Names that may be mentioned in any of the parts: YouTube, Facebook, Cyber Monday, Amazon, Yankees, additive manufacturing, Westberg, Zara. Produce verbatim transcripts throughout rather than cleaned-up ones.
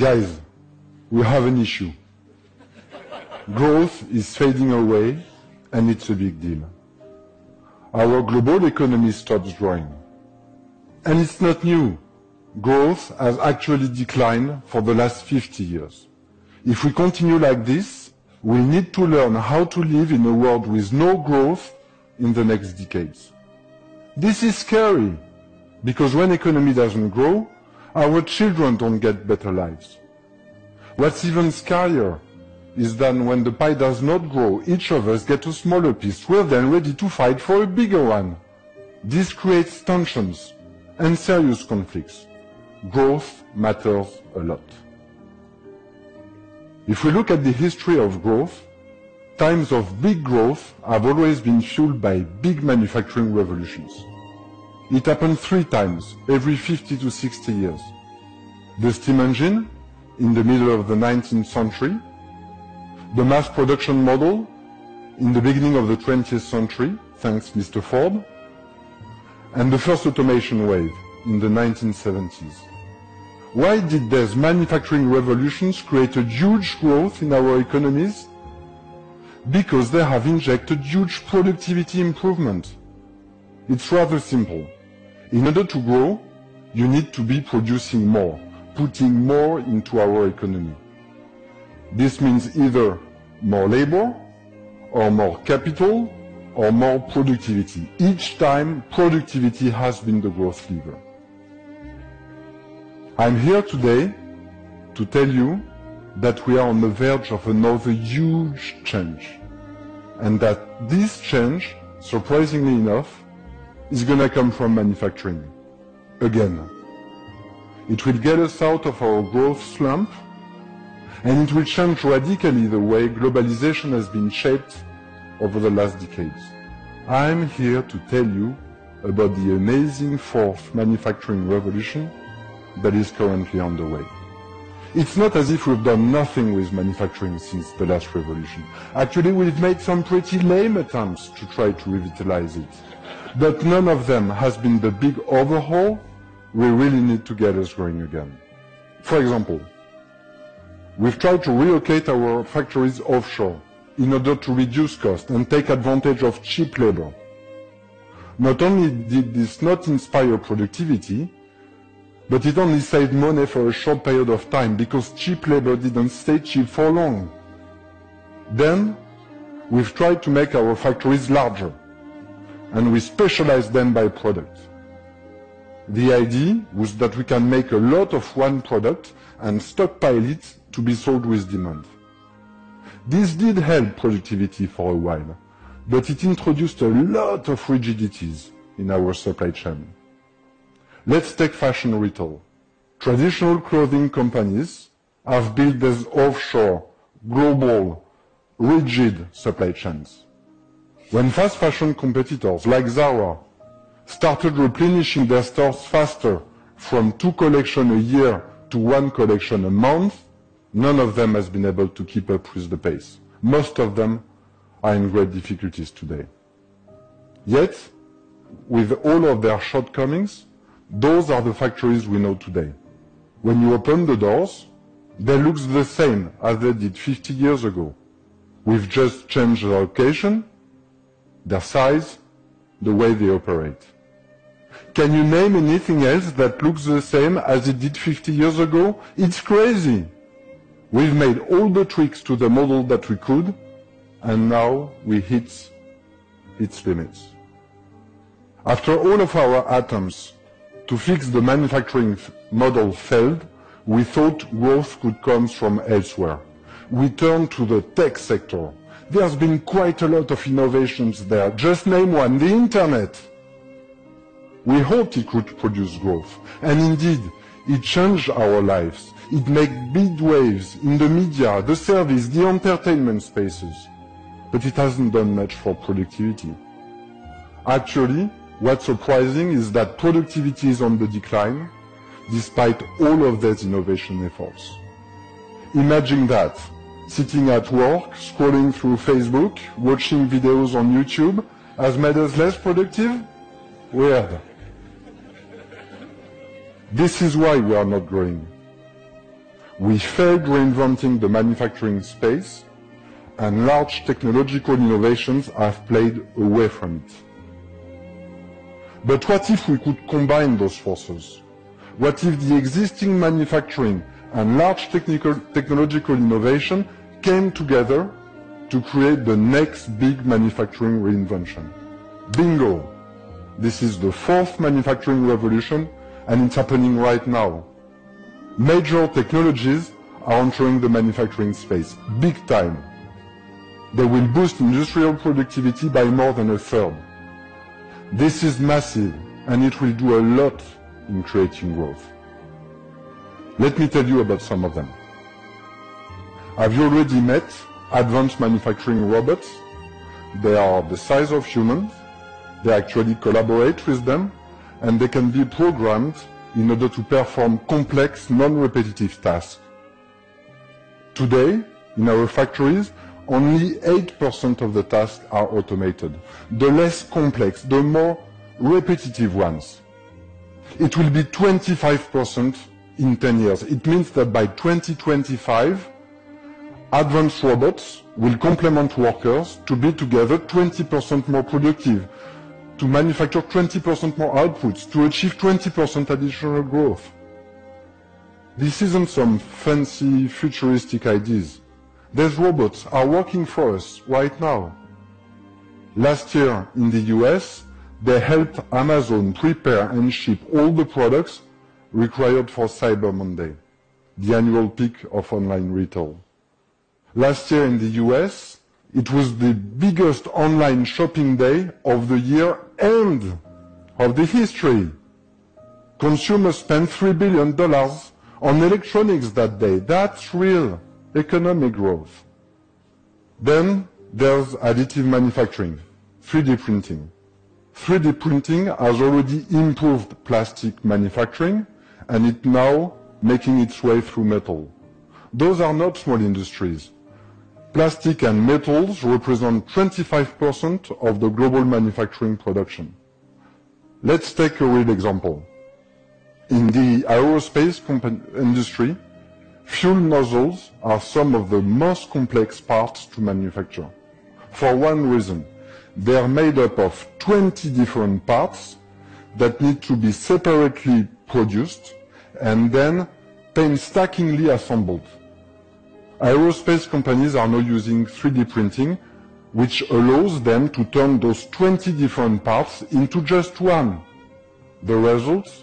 Guys, we have an issue. Growth is fading away, and it's a big deal. Our global economy stops growing. And it's not new. Growth has actually declined for the last fifty years. If we continue like this, we need to learn how to live in a world with no growth in the next decades. This is scary, because when economy doesn't grow, our children don't get better lives. What's even scarier is that when the pie does not grow, each of us gets a smaller piece. We're then ready to fight for a bigger one. This creates tensions and serious conflicts. Growth matters a lot. If we look at the history of growth, times of big growth have always been fueled by big manufacturing revolutions. It happened three times every fifty to sixty years. The steam engine in the middle of the nineteenth century, the mass production model in the beginning of the twentieth century, thanks Mister Ford, and the first automation wave in the nineteen seventies. Why did these manufacturing revolutions create a huge growth in our economies? Because they have injected huge productivity improvement. It's rather simple. In order to grow, you need to be producing more, putting more into our economy. This means either more labor, or more capital, or more productivity. Each time, productivity has been the growth lever. I'm here today to tell you that we are on the verge of another huge change, and that this change, surprisingly enough, is going to come from manufacturing. Again. It will get us out of our growth slump, and it will change radically the way globalization has been shaped over the last decades. I'm here to tell you about the amazing fourth manufacturing revolution that is currently underway. It's not as if we've done nothing with manufacturing since the last revolution. Actually, we've made some pretty lame attempts to try to revitalize it. But none of them has been the big overhaul we really need to get us going again. For example, we've tried to relocate our factories offshore in order to reduce costs and take advantage of cheap labor. Not only did this not inspire productivity, but it only saved money for a short period of time because cheap labor didn't stay cheap for long. Then, we've tried to make our factories larger, and we specialized them by product. The idea was that we can make a lot of one product and stockpile it to be sold with demand. This did help productivity for a while, but it introduced a lot of rigidities in our supply chain. Let's take fashion retail. Traditional clothing companies have built these offshore, global, rigid supply chains. When fast fashion competitors like Zara started replenishing their stores faster, from two collections a year to one collection a month, none of them has been able to keep up with the pace. Most of them are in great difficulties today. Yet, with all of their shortcomings, those are the factories we know today. When you open the doors, they look the same as they did fifty years ago. We've just changed their location, their size, the way they operate. Can you name anything else that looks the same as it did fifty years ago? It's crazy. We've made all the tricks to the model that we could, and now we hit its limits. After all of our attempts to fix the manufacturing model failed, we thought growth could come from elsewhere. We turned to the tech sector. There's been quite a lot of innovations there. Just name one, the internet. We hoped it could produce growth, and indeed, it changed our lives. It made big waves in the media, the service, the entertainment spaces. But it hasn't done much for productivity. Actually, what's surprising is that productivity is on the decline, despite all of these innovation efforts. Imagine that, sitting at work, scrolling through Facebook, watching videos on YouTube, has made us less productive? Weird. This is why we are not growing. We failed reinventing the manufacturing space, and large technological innovations have played away from it. But what if we could combine those forces? What if the existing manufacturing and large technical, technological innovation came together to create the next big manufacturing reinvention? Bingo! This is the fourth manufacturing revolution, and it's happening right now. Major technologies are entering the manufacturing space, big time. They will boost industrial productivity by more than a third. This is massive, and it will do a lot in creating growth. Let me tell you about some of them. Have you already met advanced manufacturing robots? They are the size of humans, they actually collaborate with them, and they can be programmed in order to perform complex, non-repetitive tasks. Today, in our factories, only eight percent of the tasks are automated, the less complex, the more repetitive ones. It will be twenty-five percent in ten years. It means that by twenty twenty-five, advanced robots will complement workers to be together twenty percent more productive, to manufacture twenty percent more outputs, to achieve twenty percent additional growth. This isn't some fancy futuristic ideas. These robots are working for us right now. Last year in the U S, they helped Amazon prepare and ship all the products required for Cyber Monday, the annual peak of online retail. Last year in the U S, it was the biggest online shopping day of the year and of the history. Consumers spent three billion dollars on electronics that day. That's real economic growth. Then there's additive manufacturing, three D printing. three D printing has already improved plastic manufacturing, and it's now making its way through metal. Those are not small industries. Plastic and metals represent twenty-five percent of the global manufacturing production. Let's take a real example. In the aerospace industry, fuel nozzles are some of the most complex parts to manufacture. For one reason, they are made up of twenty different parts that need to be separately produced and then painstakingly assembled. Aerospace companies are now using three D printing, which allows them to turn those twenty different parts into just one. The results?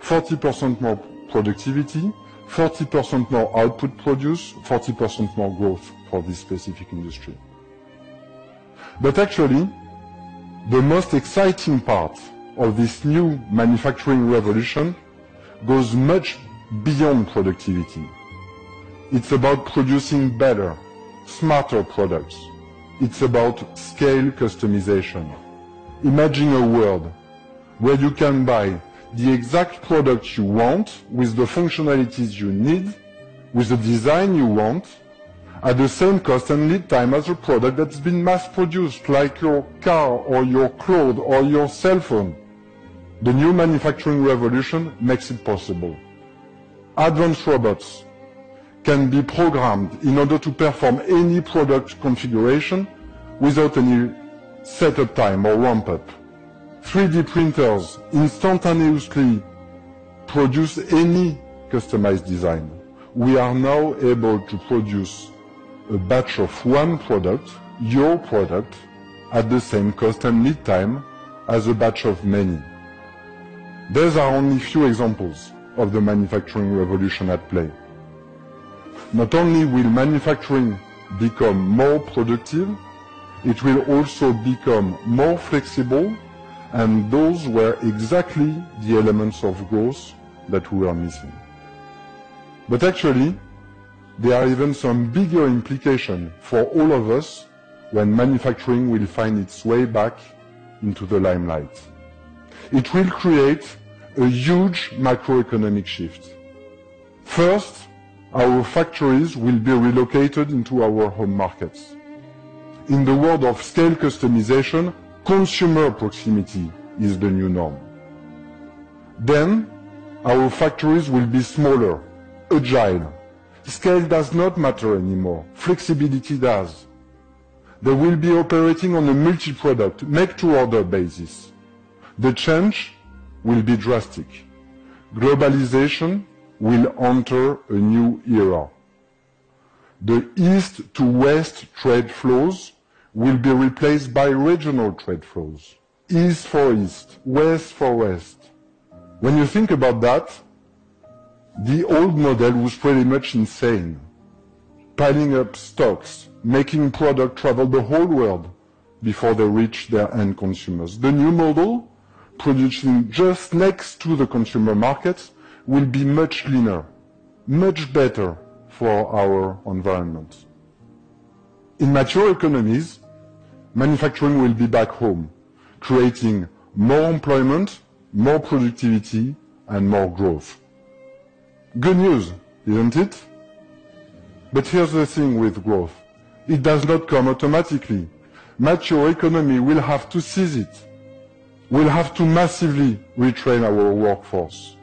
forty percent more productivity, forty percent more output produced, forty percent more growth for this specific industry. But actually, the most exciting part of this new manufacturing revolution goes much beyond productivity. It's about producing better, smarter products. It's about scale customization. Imagine a world where you can buy the exact product you want, with the functionalities you need, with the design you want, at the same cost and lead time as a product that's been mass-produced, like your car or your clothes or your cell phone. The new manufacturing revolution makes it possible. Advanced robots can be programmed in order to perform any product configuration without any setup time or ramp-up. three D printers instantaneously produce any customized design. We are now able to produce a batch of one product, your product, at the same cost and lead time as a batch of many. These are only few examples of the manufacturing revolution at play. Not only will manufacturing become more productive, it will also become more flexible, and those were exactly the elements of growth that we were missing. But actually, there are even some bigger implications for all of us when manufacturing will find its way back into the limelight. It will create a huge macroeconomic shift. First, our factories will be relocated into our home markets. In the world of scale customization, consumer proximity is the new norm. Then, our factories will be smaller, agile, Scale does not matter anymore. Flexibility does. They will be operating on a multi-product, make-to-order basis. The change will be drastic. Globalization will enter a new era. The east-to-west trade flows will be replaced by regional trade flows. East for east, west for west. When you think about that, the old model was pretty much insane. Piling up stocks, making product travel the whole world before they reach their end consumers. The new model, producing just next to the consumer markets, will be much leaner, much better for our environment. In mature economies, manufacturing will be back home, creating more employment, more productivity, and more growth. Good news, isn't it? But here's the thing with growth. It does not come automatically. Mature economy will have to seize it. We'll have to massively retrain our workforce.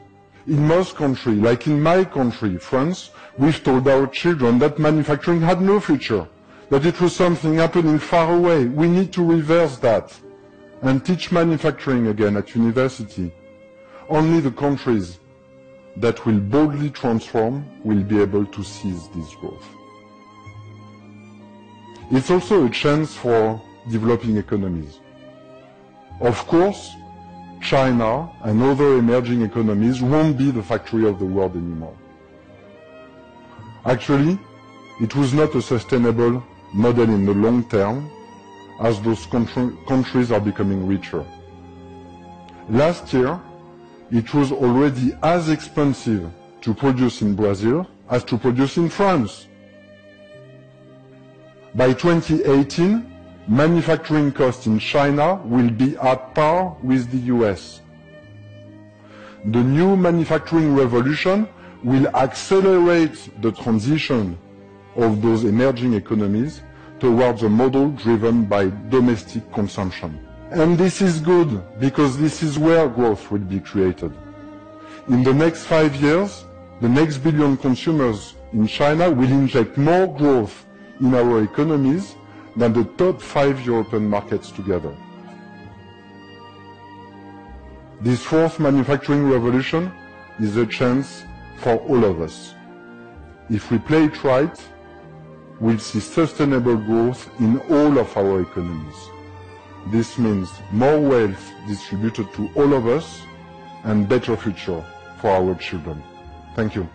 In most countries, like in my country, France, we've told our children that manufacturing had no future, that it was something happening far away. We need to reverse that and teach manufacturing again at university. Only the countries that will boldly transform will be able to seize this growth. It's also a chance for developing economies. Of course, China and other emerging economies won't be the factory of the world anymore. Actually, it was not a sustainable model in the long term, as those country, countries are becoming richer. Last year, it was already as expensive to produce in Brazil as to produce in France. By twenty eighteen, manufacturing costs in China will be at par with the U S. The new manufacturing revolution will accelerate the transition of those emerging economies towards a model driven by domestic consumption. And this is good, because this is where growth will be created. In the next five years, the next billion consumers in China will inject more growth in our economies than the top five European markets together. This fourth manufacturing revolution is a chance for all of us. If we play it right, we'll see sustainable growth in all of our economies. This means more wealth distributed to all of us and better future for our children. Thank you.